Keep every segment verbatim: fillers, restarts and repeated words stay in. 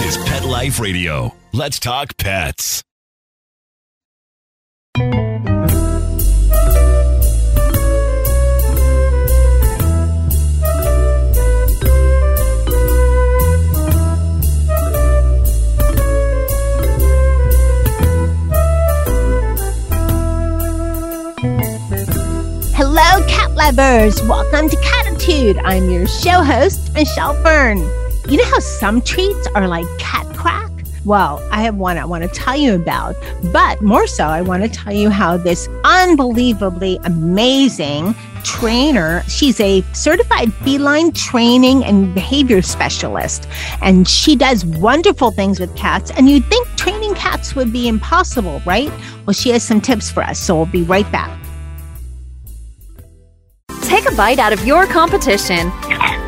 This is Pet Life Radio. Let's talk pets. Hello, cat lovers! Welcome to Catitude. I'm your show host, Michelle Byrne. You know how some treats are like cat crack? Well, I have one I want to tell you about, but more so, I want to tell you how this unbelievably amazing trainer, she's a certified feline training and behavior specialist, and she does wonderful things with cats, and you'd think training cats would be impossible, right? Well, she has some tips for us, so we'll be right back. Take a bite out of your competition.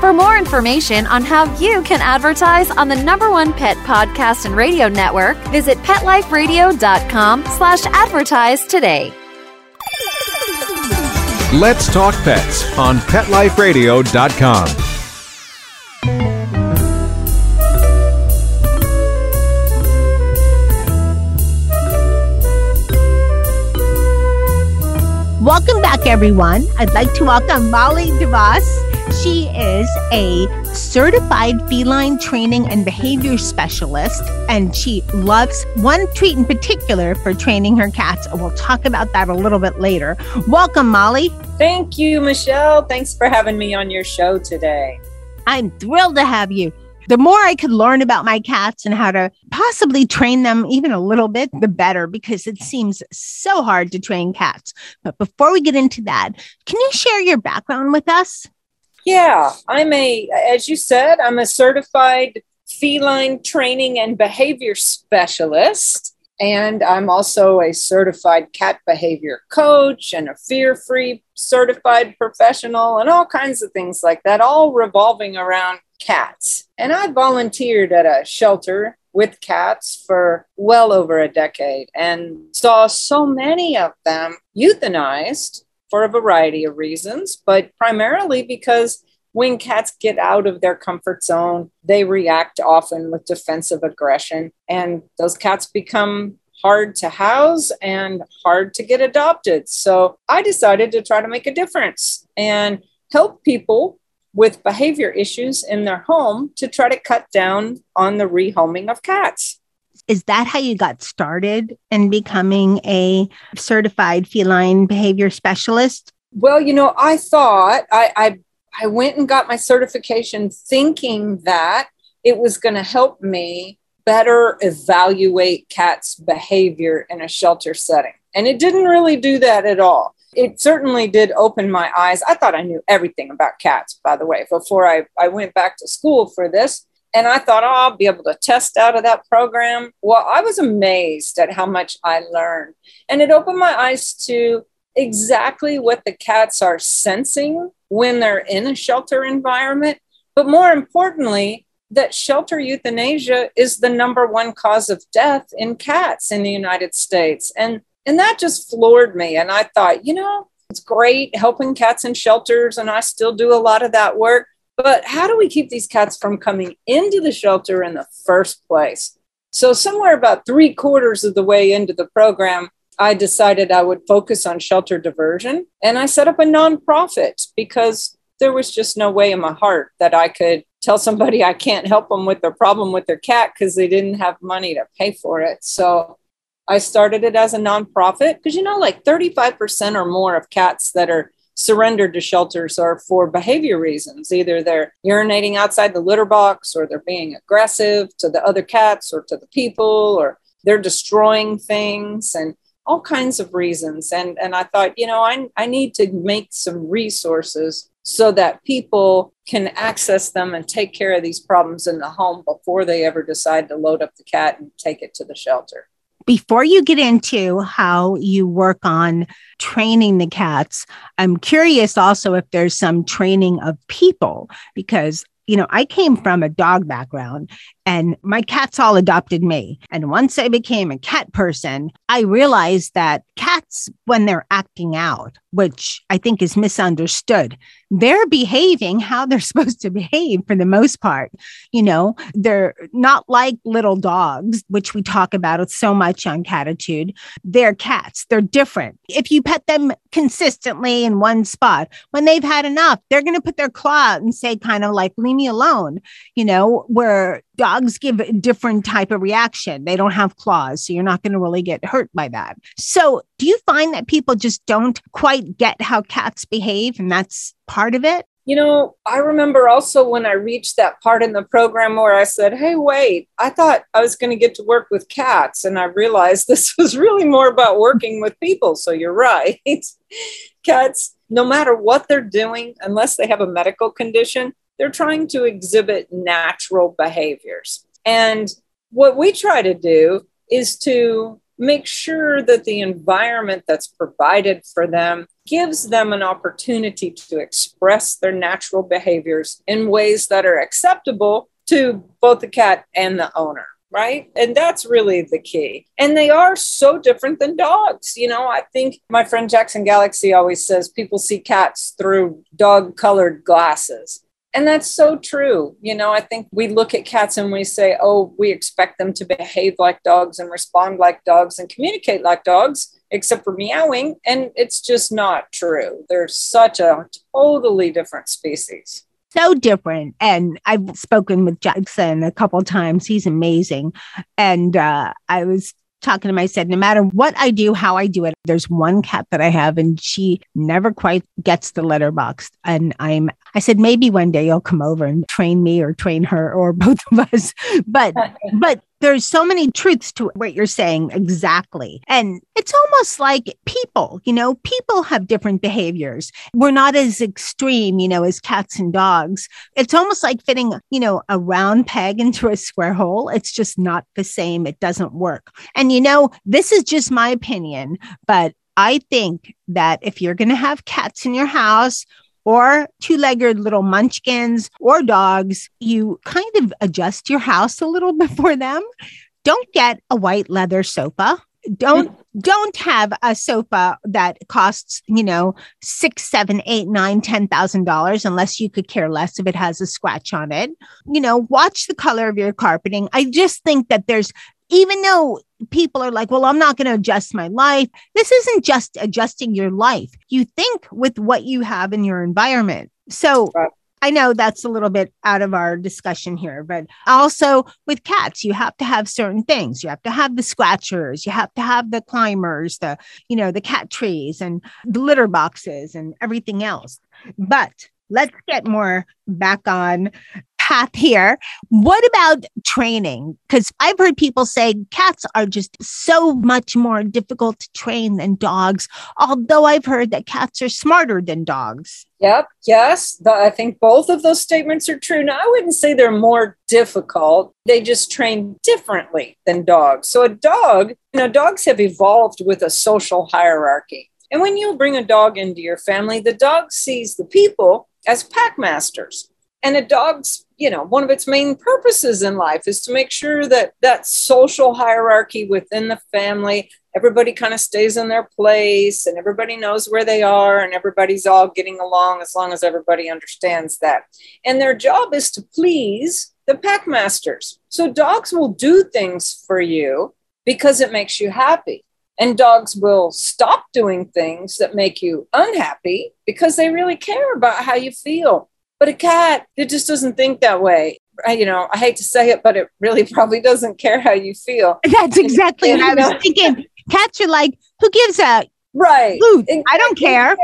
For more information on how you can advertise on the number one pet podcast and radio network, visit petliferadio.com slash advertise today. Let's Talk Pets on pet life radio dot com. Welcome back, everyone. I'd like to welcome Molly DeVos. She is a certified feline training and behavior specialist, and she loves one treat in particular for training her cats. We'll talk about that a little bit later. Welcome, Molly. Thank you, Michelle. Thanks for having me on your show today. I'm thrilled to have you. The more I could learn about my cats and how to possibly train them even a little bit, the better, because it seems so hard to train cats. But before we get into that, can you share your background with us? Yeah, I'm a, as you said, I'm a certified feline training and behavior specialist. And I'm also a certified cat behavior coach and a fear-free certified professional and all kinds of things like that, all revolving around cats. And I volunteered at a shelter with cats for well over a decade and saw so many of them euthanized for a variety of reasons, but primarily because when cats get out of their comfort zone, they react often with defensive aggression, and those cats become hard to house and hard to get adopted. So I decided to try to make a difference and help people with behavior issues in their home to try to cut down on the rehoming of cats. Is that how you got started in becoming a certified feline behavior specialist? Well, you know, I thought I I, I went and got my certification thinking that it was going to help me better evaluate cats' behavior in a shelter setting. And it didn't really do that at all. It certainly did open my eyes. I thought I knew everything about cats, by the way, before I, I went back to school for this. And I thought, oh, I'll be able to test out of that program. Well, I was amazed at how much I learned. And it opened my eyes to exactly what the cats are sensing when they're in a shelter environment. But more importantly, that shelter euthanasia is the number one cause of death in cats in the United States. And And that just floored me. And I thought, you know, it's great helping cats in shelters. And I still do a lot of that work. But how do we keep these cats from coming into the shelter in the first place? So somewhere about three quarters of the way into the program, I decided I would focus on shelter diversion. And I set up a nonprofit because there was just no way in my heart that I could tell somebody I can't help them with their problem with their cat because they didn't have money to pay for it. So I started it as a nonprofit because, you know, like thirty-five percent or more of cats that are surrendered to shelters are for behavior reasons. Either they're urinating outside the litter box, or they're being aggressive to the other cats or to the people, or they're destroying things and all kinds of reasons. And, and I thought, you know, I, I need to make some resources so that people can access them and take care of these problems in the home before they ever decide to load up the cat and take it to the shelter. Before you get into how you work on training the cats, I'm curious also if there's some training of people, because, you know, I came from a dog background and my cats all adopted me. And once I became a cat person, I realized that cats, when they're acting out, which I think is misunderstood, they're behaving how they're supposed to behave for the most part. You know, they're not like little dogs, which we talk about so much on Catitude. They're cats. They're different. If you pet them consistently in one spot, when they've had enough, they're going to put their claw out and say kind of like, leave me alone, you know, where dogs give a different type of reaction. They don't have claws, so you're not going to really get hurt by that. So do you find that people just don't quite get how cats behave and that's part of it? You know, I remember also when I reached that part in the program where I said, hey, wait, I thought I was going to get to work with cats. And I realized this was really more about working with people. So you're right. Cats, no matter what they're doing, unless they have a medical condition, they're trying to exhibit natural behaviors. And what we try to do is to make sure that the environment that's provided for them gives them an opportunity to express their natural behaviors in ways that are acceptable to both the cat and the owner, right? And that's really the key. And they are so different than dogs. You know, I think my friend Jackson Galaxy always says people see cats through dog-colored glasses. And that's so true. You know, I think we look at cats and we say, oh, we expect them to behave like dogs and respond like dogs and communicate like dogs, except for meowing. And it's just not true. They're such a totally different species. So different. And I've spoken with Jackson a couple of times. He's amazing. And uh, I was talking to him, I said, no matter what I do, how I do it, there's one cat that I have and she never quite gets the litter box. And I'm, I said, maybe one day you'll come over and train me or train her or both of us. But, but there's so many truths to what you're saying. Exactly. And it's almost like people, you know, people have different behaviors. We're not as extreme, you know, as cats and dogs. It's almost like fitting, you know, a round peg into a square hole. It's just not the same. It doesn't work. And, you know, this is just my opinion, but I think that if you're going to have cats in your house, or two-legged little munchkins or dogs, you kind of adjust your house a little bit for them. Don't get a white leather sofa. Don't don't have a sofa that costs, you know, six, seven, eight, nine, ten thousand dollars, unless you could care less if it has a scratch on it. You know, watch the color of your carpeting. I just think that there's, even though people are like, well, I'm not going to adjust my life. This isn't just adjusting your life. You think with what you have in your environment. So right. I know that's a little bit out of our discussion here, but also with cats, you have to have certain things. You have to have the scratchers. You have to have the climbers, the, you know, the cat trees and the litter boxes and everything else. But let's get more back on path here. What about training? Because I've heard people say cats are just so much more difficult to train than dogs, although I've heard that cats are smarter than dogs. Yep. Yes. The, I think both of those statements are true. Now, I wouldn't say they're more difficult. They just train differently than dogs. So a dog, you know, dogs have evolved with a social hierarchy. And when you bring a dog into your family, the dog sees the people as pack masters. And a dog's, you know, one of its main purposes in life is to make sure that that social hierarchy within the family, everybody kind of stays in their place and everybody knows where they are and everybody's all getting along as long as everybody understands that. And their job is to please the pack masters. So dogs will do things for you because it makes you happy. And dogs will stop doing things that make you unhappy because they really care about how you feel. But a cat, it just doesn't think that way. I, you know, I hate to say it, but it really probably doesn't care how you feel. That's exactly and, and, what I was thinking. Cats are like, who gives a right? And, I don't care.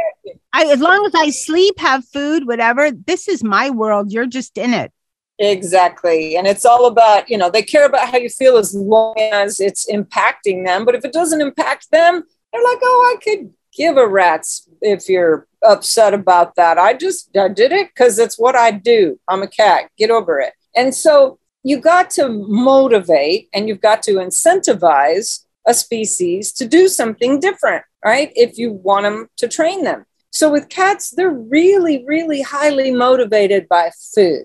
I, as long as I sleep, have food, whatever, this is my world. You're just in it. Exactly. And it's all about, you know, they care about how you feel as long as it's impacting them. But if it doesn't impact them, they're like, oh, I could give a rat's if you're upset about that. I just I did it because it's what I do. I'm a cat. Get over it. And so you got to motivate and you've got to incentivize a species to do something different, right? If you want them to train them. So with cats, they're really, really highly motivated by food.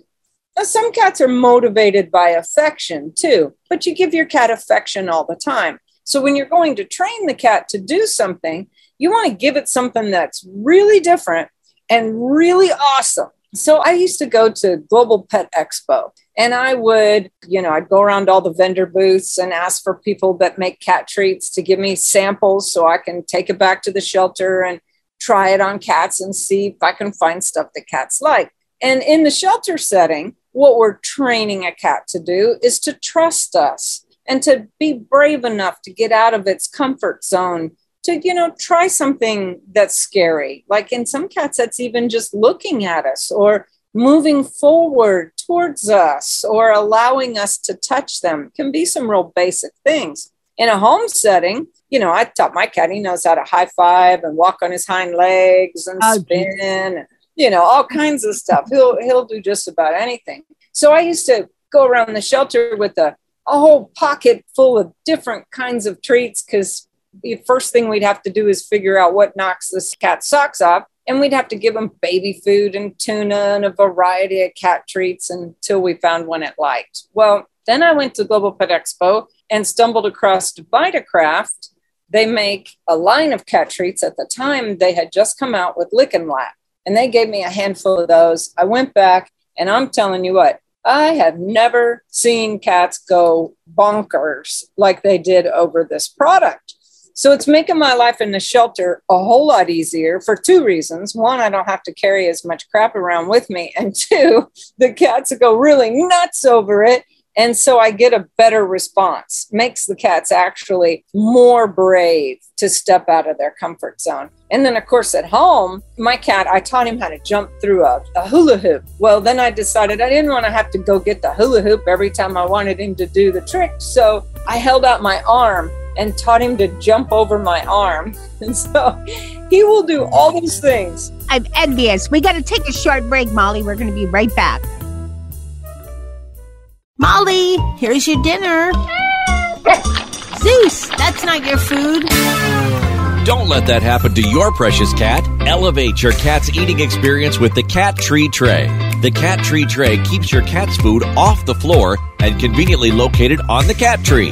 Now, some cats are motivated by affection too, but you give your cat affection all the time. So when you're going to train the cat to do something, you want to give it something that's really different and really awesome. So I used to go to Global Pet Expo and I would, you know, I'd go around all the vendor booths and ask for people that make cat treats to give me samples so I can take it back to the shelter and try it on cats and see if I can find stuff that cats like. And in the shelter setting, what we're training a cat to do is to trust us and to be brave enough to get out of its comfort zone, to, you know, try something that's scary. Like in some cats, that's even just looking at us or moving forward towards us or allowing us to touch them. It can be some real basic things. In a home setting, you know, I taught my cat, he knows how to high five and walk on his hind legs and spin and, you know, all kinds of stuff. He'll, he'll do just about anything. So I used to go around the shelter with a, a whole pocket full of different kinds of treats because the first thing we'd have to do is figure out what knocks this cat's socks off. And we'd have to give them baby food and tuna and a variety of cat treats until we found one it liked. Well, then I went to Global Pet Expo and stumbled across Vitakraft. They make a line of cat treats. At the time, they had just come out with Lick and Lap. And they gave me a handful of those. I went back and I'm telling you what, I have never seen cats go bonkers like they did over this product. So it's making my life in the shelter a whole lot easier for two reasons. One, I don't have to carry as much crap around with me. And two, the cats go really nuts over it. And so I get a better response, makes the cats actually more brave to step out of their comfort zone. And then, of course, at home, my cat, I taught him how to jump through a, a hula hoop. Well, then I decided I didn't want to have to go get the hula hoop every time I wanted him to do the trick. So I held out my arm and taught him to jump over my arm. And so he will do all those things. I'm envious. We got to take a short break, Molly. We're going to be right back. Molly, here's your dinner. Zeus, that's not your food. Don't let that happen to your precious cat. Elevate your cat's eating experience with the Cat Tree Tray. The Cat Tree Tray keeps your cat's food off the floor and conveniently located on the cat tree.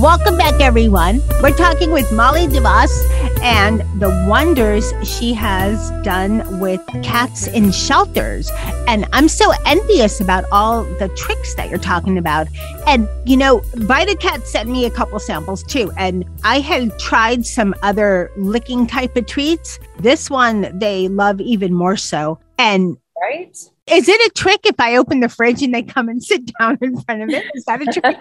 Welcome back, everyone. We're talking with Molly DeVos and the wonders she has done with cats in shelters. And I'm so envious about all the tricks that you're talking about. And, you know, VitaCat sent me a couple samples too. And I had tried some other licking type of treats. This one, they love even more so. And right? Is it a trick if I open the fridge and they come and sit down in front of it? Is that a trick?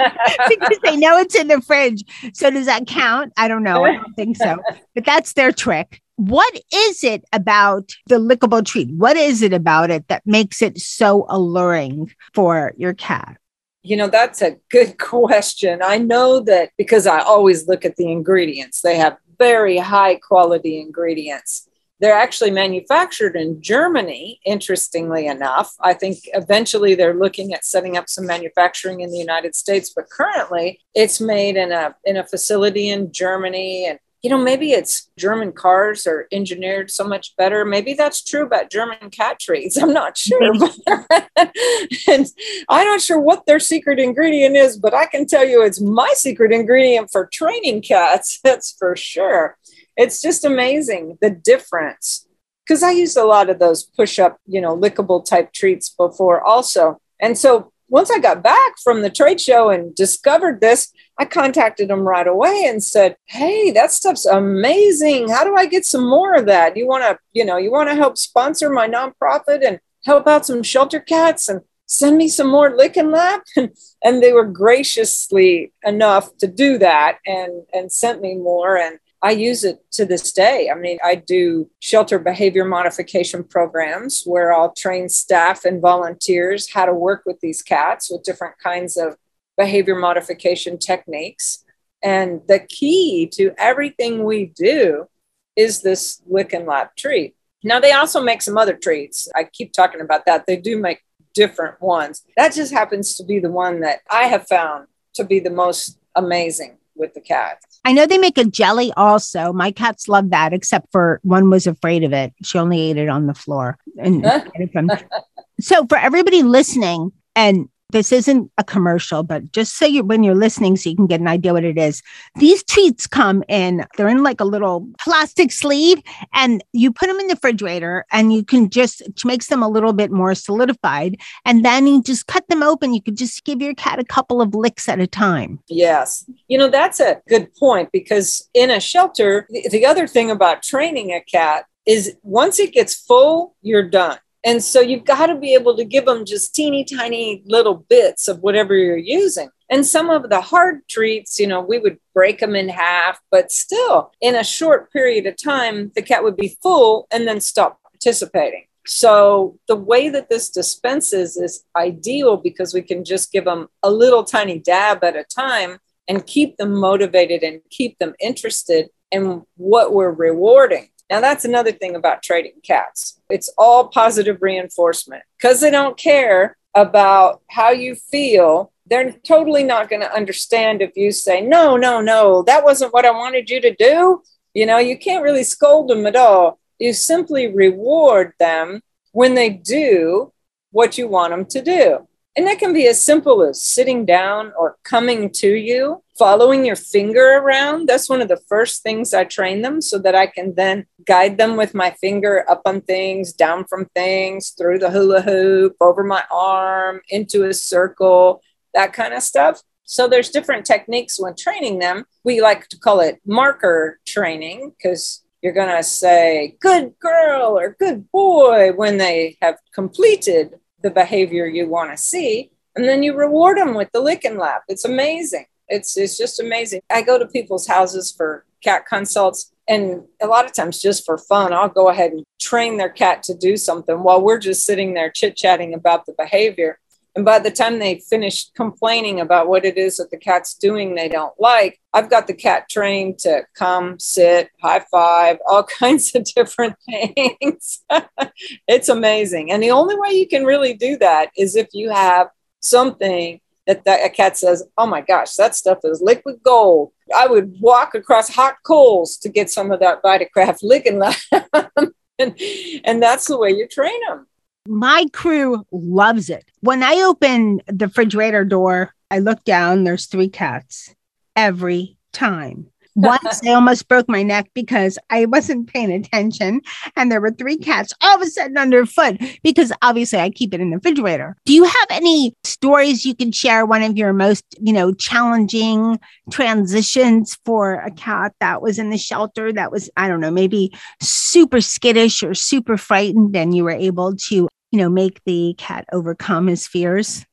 Because they know it's in the fridge. So does that count? I don't know. I don't think so. But that's their trick. What is it about the lickable treat? What is it about it that makes it so alluring for your cat? You know, that's a good question. I know that because I always look at the ingredients. They have very high quality ingredients. They're actually manufactured in Germany, interestingly enough. I think eventually they're looking at setting up some manufacturing in the United States, but currently it's made in a in a facility in Germany, and you know, maybe it's German cars are engineered so much better. Maybe that's true about German cat trees. I'm not sure. And I'm not sure what their secret ingredient is, but I can tell you it's my secret ingredient for training cats. That's for sure. It's just amazing the difference. Because I used a lot of those push-up, you know, lickable type treats before also. And so once I got back from the trade show and discovered this, I contacted them right away and said, hey, that stuff's amazing. How do I get some more of that? You want to, you know, you want to help sponsor my nonprofit and help out some shelter cats and send me some more Lick and Lap? And, and they were graciously enough to do that and, and sent me more. And I use it to this day. I mean, I do shelter behavior modification programs where I'll train staff and volunteers how to work with these cats with different kinds of behavior modification techniques. And the key to everything we do is this Lick and Lap treat. Now, they also make some other treats. I keep talking about that. They do make different ones. That just happens to be the one that I have found to be the most amazing with the cats. I know they make a jelly also. My cats love that, except for one was afraid of it. She only ate it on the floor. And so for everybody listening, and this isn't a commercial, but just so you, when you're listening, so you can get an idea what it is. These treats come in, they're in like a little plastic sleeve, and you put them in the refrigerator, and you can just, it makes them a little bit more solidified. And then you just cut them open. You could just give your cat a couple of licks at a time. Yes. You know, that's a good point, because in a shelter, the, the other thing about training a cat is once it gets full, you're done. And so you've got to be able to give them just teeny tiny little bits of whatever you're using. And some of the hard treats, you know, we would break them in half, but still in a short period of time, the cat would be full and then stop participating. So the way that this dispenses is ideal because we can just give them a little tiny dab at a time and keep them motivated and keep them interested in what we're rewarding. Now, that's another thing about trading cats. It's all positive reinforcement because they don't care about how you feel. They're totally not going to understand if you say, no, no, no, that wasn't what I wanted you to do. You know, you can't really scold them at all. You simply reward them when they do what you want them to do. And that can be as simple as sitting down or coming to you, following your finger around. That's one of the first things I train them so that I can then guide them with my finger up on things, down from things, through the hula hoop, over my arm, into a circle, that kind of stuff. So there's different techniques when training them. We like to call it marker training because you're going to say good girl or good boy when they have completed the behavior you want to see. And then you reward them with the Lick and Lap. It's amazing. It's, it's just amazing. I go to people's houses for cat consults. And a lot of times just for fun, I'll go ahead and train their cat to do something while we're just sitting there chit-chatting about the behavior. And by the time they finish complaining about what it is that the cat's doing they don't like, I've got the cat trained to come, sit, high five, all kinds of different things. It's amazing. And the only way you can really do that is if you have something that the, a cat says, oh my gosh, that stuff is liquid gold. I would walk across hot coals to get some of that Vitakraft Lick and Lap. and, and that's the way you train them. My crew loves it. When I open the refrigerator door, I look down, there's three cats every time. Once I almost broke my neck because I wasn't paying attention and there were three cats all of a sudden underfoot because obviously I keep it in the refrigerator. Do you have any stories you can share? One of your most, you know, challenging transitions for a cat that was in the shelter that was, I don't know, maybe super skittish or super frightened and you were able to, you know, make the cat overcome his fears?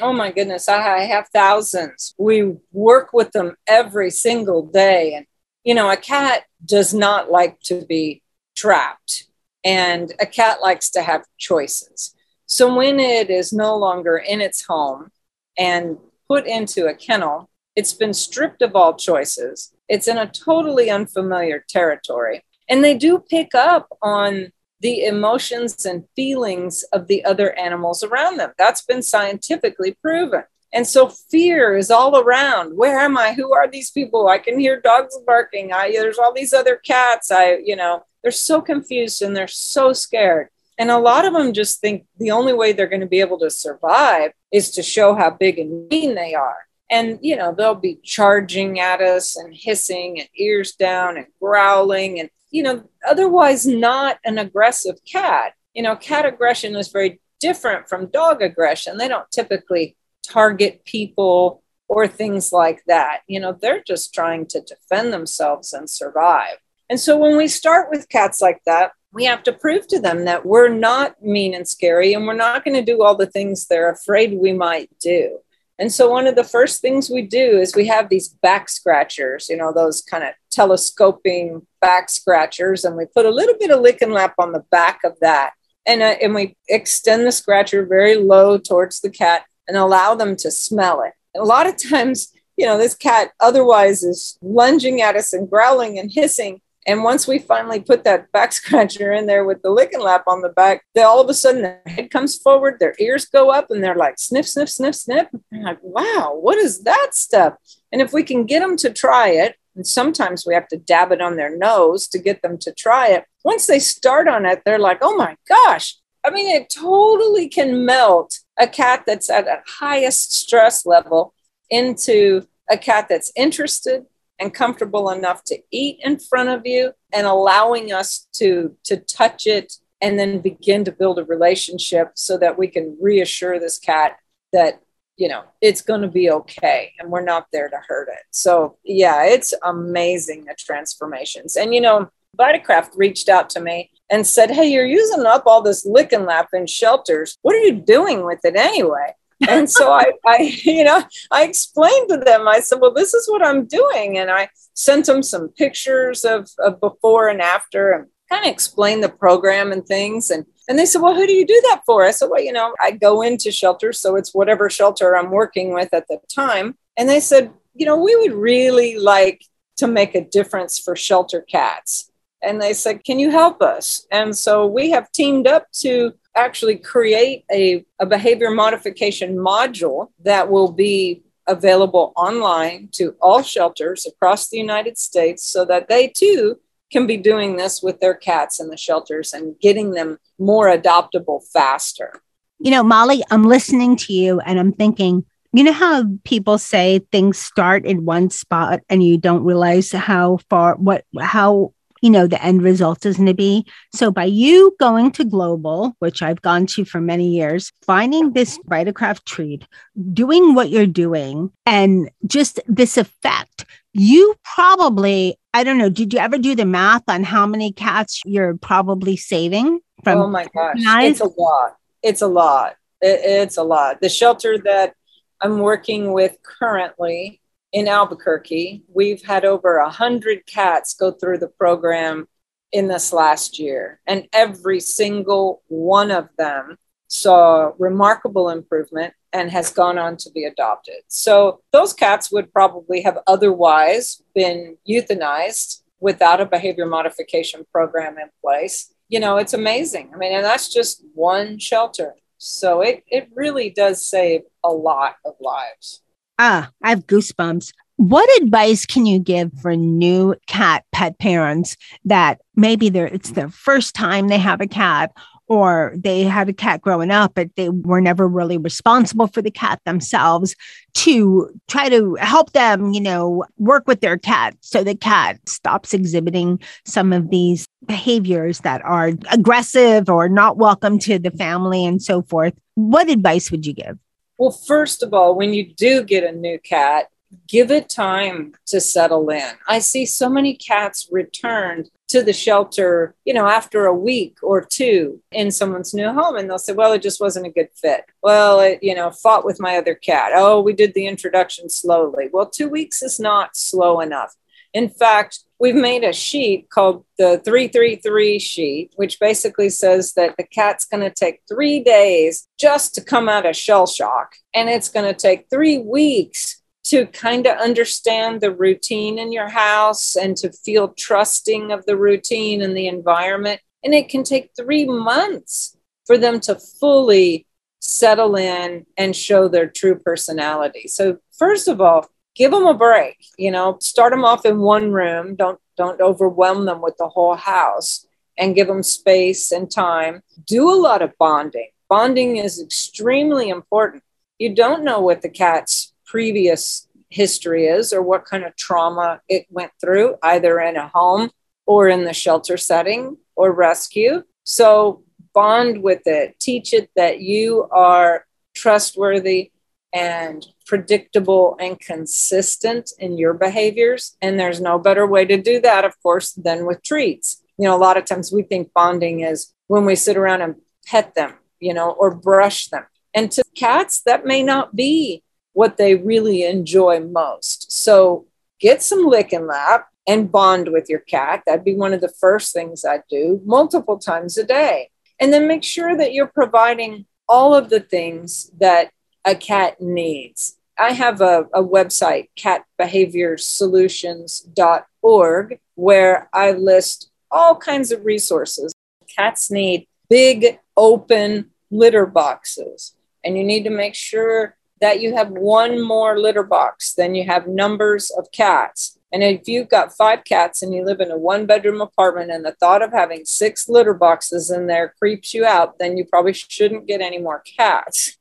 Oh my goodness, I have thousands. We work with them every single day. And, you know, a cat does not like to be trapped and a cat likes to have choices. So when it is no longer in its home and put into a kennel, it's been stripped of all choices. It's in a totally unfamiliar territory. And they do pick up on the emotions and feelings of the other animals around them. That's been scientifically proven. And so fear is all around. Where am I? Who are these people? I can hear dogs barking. I, there's all these other cats. I, you know, they're so confused and they're so scared. And a lot of them just think the only way they're going to be able to survive is to show how big and mean they are. And, you know, they'll be charging at us and hissing and ears down and growling and, you know, otherwise not an aggressive cat. You know, cat aggression is very different from dog aggression. They don't typically target people or things like that. You know, they're just trying to defend themselves and survive. And so when we start with cats like that, we have to prove to them that we're not mean and scary, and we're not going to do all the things they're afraid we might do. And so one of the first things we do is we have these back scratchers, you know, those kind of telescoping back scratchers. And we put a little bit of Lick and Lap on the back of that. And, uh, and we extend the scratcher very low towards the cat and allow them to smell it. And a lot of times, you know, this cat otherwise is lunging at us and growling and hissing. And once we finally put that back scratcher in there with the Lick and Lap on the back, they all of a sudden their head comes forward, their ears go up, and they're like, sniff, sniff, sniff, sniff. I'm like, wow, what is that stuff? And if we can get them to try it, and sometimes we have to dab it on their nose to get them to try it. Once they start on it, they're like, oh my gosh. I mean, it totally can melt a cat that's at a highest stress level into a cat that's interested and comfortable enough to eat in front of you and allowing us to, to touch it and then begin to build a relationship so that we can reassure this cat that, you know, it's going to be okay and we're not there to hurt it. So yeah, it's amazing, the transformations. And, you know, Vitakraft reached out to me and said, hey, you're using up all this Lick and Lap in shelters. What are you doing with it anyway? And so I, I, you know, I explained to them, I said, well, this is what I'm doing. And I sent them some pictures of, of before and after and kind of explained the program and things. And, and they said, well, who do you do that for? I said, well, you know, I go into shelters. So it's whatever shelter I'm working with at the time. And they said, you know, we would really like to make a difference for shelter cats. And they said, can you help us? And so we have teamed up to actually create a, a behavior modification module that will be available online to all shelters across the United States so that they too can be doing this with their cats in the shelters and getting them more adoptable faster. You know, Molly, I'm listening to you and I'm thinking, you know how people say things start in one spot and you don't realize how far, what, how, you know, the end result is going to be. So by you going to Global, which I've gone to for many years, finding this Vitakraft treat, doing what you're doing, and just this effect, you probably, I don't know, did you ever do the math on how many cats you're probably saving? From oh my gosh, it's a lot. It's a lot. It, it's a lot. The shelter that I'm working with currently in Albuquerque, we've had over one hundred cats go through the program in this last year, and every single one of them saw remarkable improvement and has gone on to be adopted. So those cats would probably have otherwise been euthanized without a behavior modification program in place. You know, it's amazing. I mean, and that's just one shelter. So it, it really does save a lot of lives. Ah, I have goosebumps. What advice can you give for new cat pet parents that maybe they're, it's their first time they have a cat, or they had a cat growing up, but they were never really responsible for the cat themselves, to try to help them, you know, work with their cat so the cat stops exhibiting some of these behaviors that are aggressive or not welcome to the family and so forth? What advice would you give? Well, first of all, when you do get a new cat, give it time to settle in. I see so many cats returned to the shelter, you know, after a week or two in someone's new home, and they'll say, well, it just wasn't a good fit. Well, it, you know, fought with my other cat. Oh, we did the introduction slowly. Well, two weeks is not slow enough. In fact, we've made a sheet called the three three three sheet, which basically says that the cat's going to take three days just to come out of shell shock. And it's going to take three weeks to kind of understand the routine in your house and to feel trusting of the routine and the environment. And it can take three months for them to fully settle in and show their true personality. So first of all, give them a break, you know, start them off in one room. Don't, don't overwhelm them with the whole house, and give them space and time. Do a lot of bonding. Bonding is extremely important. You don't know what the cat's previous history is or what kind of trauma it went through, either in a home or in the shelter setting or rescue. So bond with it. Teach it that you are trustworthy and predictable and consistent in your behaviors. And there's no better way to do that, of course, than with treats. You know, a lot of times we think bonding is when we sit around and pet them, you know, or brush them. And to cats, that may not be what they really enjoy most. So get some Lick and Lap and bond with your cat. That'd be one of the first things I'd do multiple times a day. And then make sure that you're providing all of the things that a cat needs. I have a, a website, cat behavior solutions dot org, where I list all kinds of resources. Cats need big, open litter boxes, and you need to make sure that you have one more litter box than you have numbers of cats. And if you've got five cats and you live in a one-bedroom apartment and the thought of having six litter boxes in there creeps you out, then you probably shouldn't get any more cats.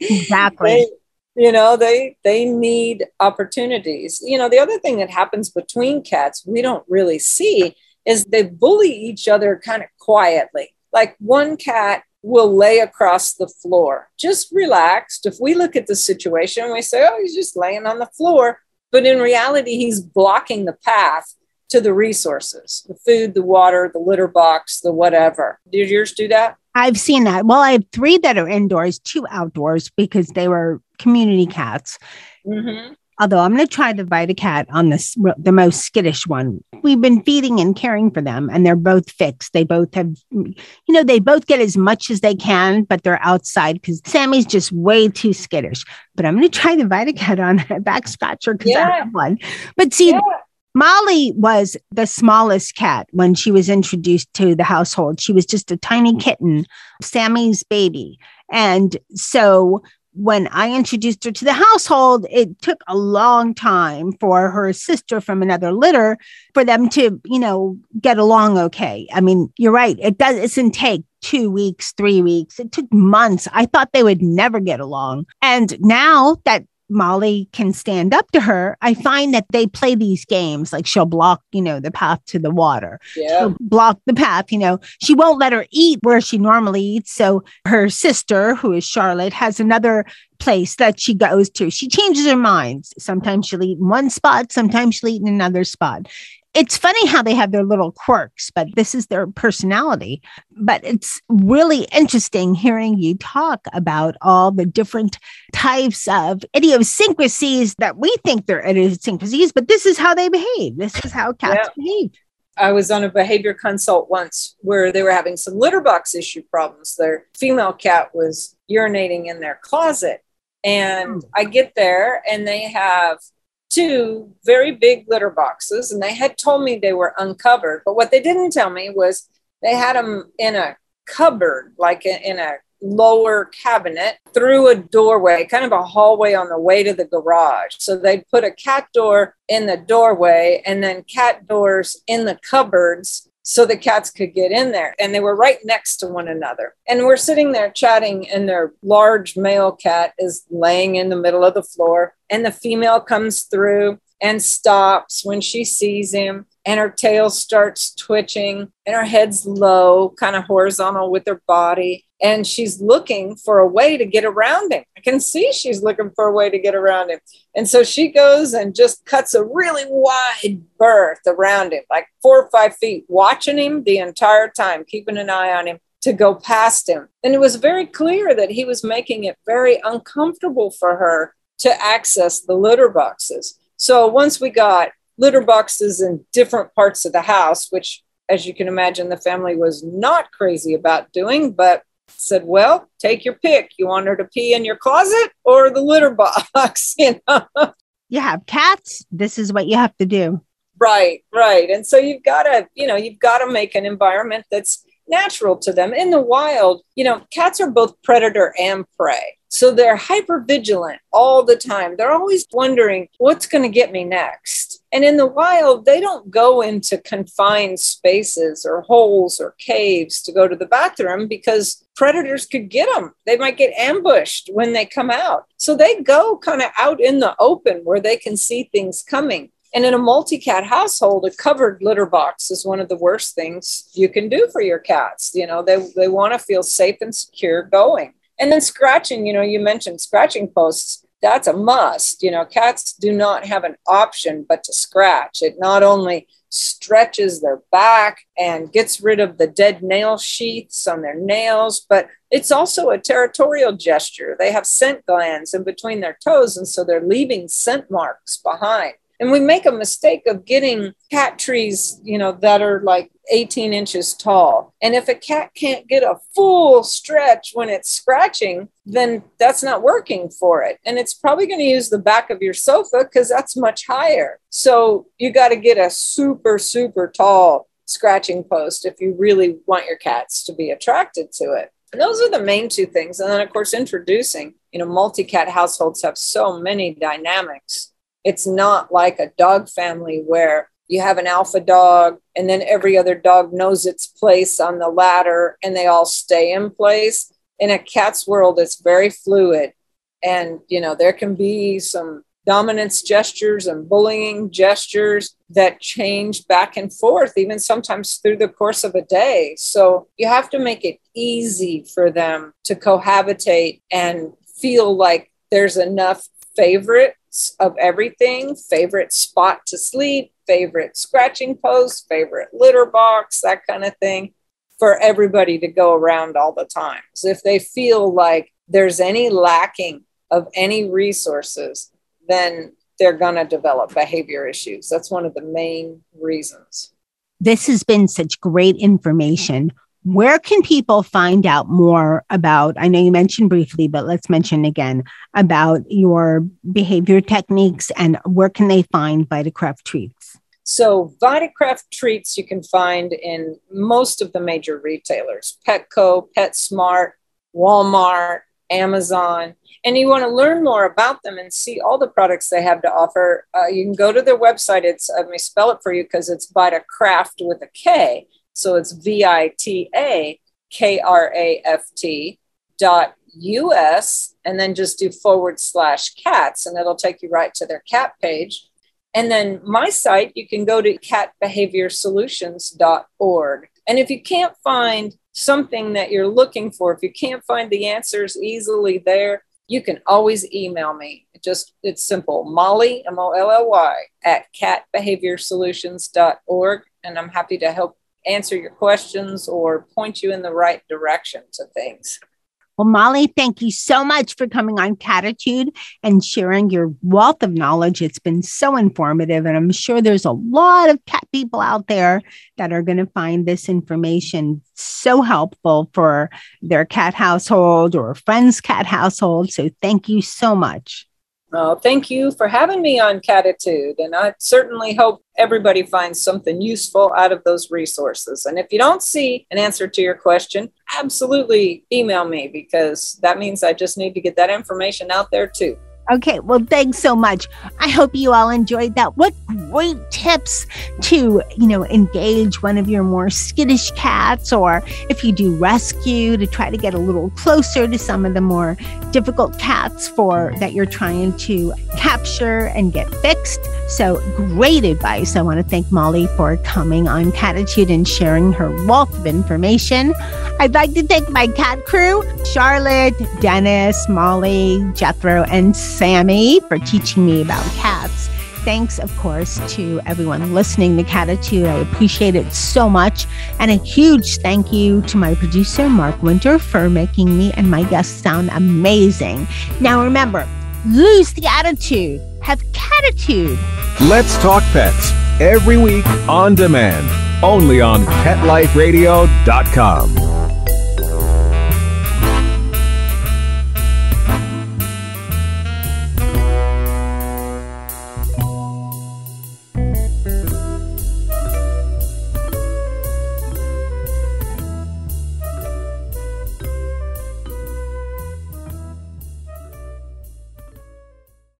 Exactly. They, you know, they they need opportunities. You know, the other thing that happens between cats we don't really see is they bully each other kind of quietly. Like one cat will lay across the floor, just relaxed. If we look at the situation, we say, oh, he's just laying on the floor. But in reality, he's blocking the path to the resources, the food, the water, the litter box, the whatever. Did yours do that? I've seen that. Well, I have three that are indoors, two outdoors, because they were community cats. Mm-hmm. Although I'm going to try the Vitacat on this, the most skittish one. We've been feeding and caring for them, and they're both fixed. They both have, you know, they both get as much as they can, but they're outside because Sammy's just way too skittish. But I'm going to try the Vitacat on a back scratcher because yeah. I have one. But see, yeah. Molly was the smallest cat when she was introduced to the household. She was just a tiny kitten, Sammy's baby. And so when I introduced her to the household, it took a long time for her sister from another litter for them to, you know, get along okay. I mean, you're right. It doesn't take two weeks, three weeks. It took months. I thought they would never get along. And now that Molly can stand up to her, I find that they play these games. Like she'll block, you know, the path to the water. Yeah. She'll block the path, you know. She won't let her eat where she normally eats. So her sister, who is Charlotte, has another place that she goes to. She changes her mind. Sometimes she'll eat in one spot. Sometimes she'll eat in another spot. It's funny how they have their little quirks, but this is their personality. But it's really interesting hearing you talk about all the different types of idiosyncrasies that we think they're idiosyncrasies, but this is how they behave. This is how cats yeah. behave. I was on a behavior consult once where they were having some litter box issue problems. Their female cat was urinating in their closet. And I get there and they have two very big litter boxes, and they had told me they were uncovered. But what they didn't tell me was they had them in a cupboard, like a, in a lower cabinet, through a doorway, kind of a hallway on the way to the garage. So they'd put a cat door in the doorway and then cat doors in the cupboards so the cats could get in there. And they were right next to one another. And we're sitting there chatting, and their large male cat is laying in the middle of the floor. And the female comes through and stops when she sees him. And her tail starts twitching and her head's low, kind of horizontal with her body. And she's looking for a way to get around him. I can see she's looking for a way to get around him. And so she goes and just cuts a really wide berth around him, like four or five feet, watching him the entire time, keeping an eye on him to go past him. And it was very clear that he was making it very uncomfortable for her to access the litter boxes. So once we got litter boxes in different parts of the house, which, as you can imagine, the family was not crazy about doing, but said, well, take your pick. You want her to pee in your closet or the litter box? You know? You have cats. This is what you have to do. Right, right. And so you've got to, you know, you've got to make an environment that's natural to them in the wild. You know, cats are both predator and prey. So they're hypervigilant all the time. They're always wondering, what's going to get me next? And in the wild, they don't go into confined spaces or holes or caves to go to the bathroom because predators could get them. They might get ambushed when they come out. So they go kind of out in the open where they can see things coming. And in a multi-cat household, a covered litter box is one of the worst things you can do for your cats. You know, they, they want to feel safe and secure going. And then scratching, you know, you mentioned scratching posts. That's a must. You know, cats do not have an option but to scratch. It not only stretches their back and gets rid of the dead nail sheaths on their nails, but it's also a territorial gesture. They have scent glands in between their toes, and so they're leaving scent marks behind. And we make a mistake of getting cat trees, you know, that are like eighteen inches tall. And if a cat can't get a full stretch when it's scratching, then that's not working for it. And it's probably going to use the back of your sofa because that's much higher. So you got to get a super, super tall scratching post if you really want your cats to be attracted to it. And those are the main two things. And then, of course, introducing, you know, multi-cat households have so many dynamics. It's not like a dog family where you have an alpha dog and then every other dog knows its place on the ladder and they all stay in place. In a cat's world, it's very fluid. And, you know, there can be some dominance gestures and bullying gestures that change back and forth, even sometimes through the course of a day. So you have to make it easy for them to cohabitate and feel like there's enough favorite of everything, favorite spot to sleep, favorite scratching post, favorite litter box, that kind of thing, for everybody to go around all the time. So if they feel like there's any lacking of any resources, then they're going to develop behavior issues. That's one of the main reasons. This has been such great information. Where can people find out more about, I know you mentioned briefly, but let's mention again about your behavior techniques, and where can they find Vitakraft treats? So Vitakraft treats you can find in most of the major retailers, Petco, PetSmart, Walmart, Amazon. And you want to learn more about them and see all the products they have to offer. Uh, you can go to their website. It's, let me spell it for you because it's Vitakraft with a K. So it's V I T A K R A F T dot U S, and then just do forward slash cats, and it'll take you right to their cat page. And then my site, you can go to cat behavior solutions dot org. And if you can't find something that you're looking for, if you can't find the answers easily there, you can always email me. It just, it's simple, Molly, M O L L Y, at cat behavior solutions dot org, and I'm happy to help answer your questions or point you in the right direction to things. Well, Molly, thank you so much for coming on Catitude and sharing your wealth of knowledge. It's been so informative, and I'm sure there's a lot of cat people out there that are going to find this information so helpful for their cat household or friends' cat household. So thank you so much. Oh, thank you for having me on Catitude. And I certainly hope everybody finds something useful out of those resources. And if you don't see an answer to your question, absolutely email me, because that means I just need to get that information out there too. Okay, well, thanks so much. I hope you all enjoyed that. What great tips to, you know, engage one of your more skittish cats, or if you do rescue, to try to get a little closer to some of the more difficult cats for that you're trying to capture and get fixed. So great advice. I want to thank Molly for coming on Catitude and sharing her wealth of information. I'd like to thank my cat crew, Charlotte, Dennis, Molly, Jethro, and Sammy, for teaching me about cats. Thanks, of course, to everyone listening to Catitude. I appreciate it so much. And a huge thank you to my producer, Mark Winter, for making me and my guests sound amazing. Now remember, lose the attitude. Have Catitude. Let's talk pets every week on demand, only on pet life radio dot com.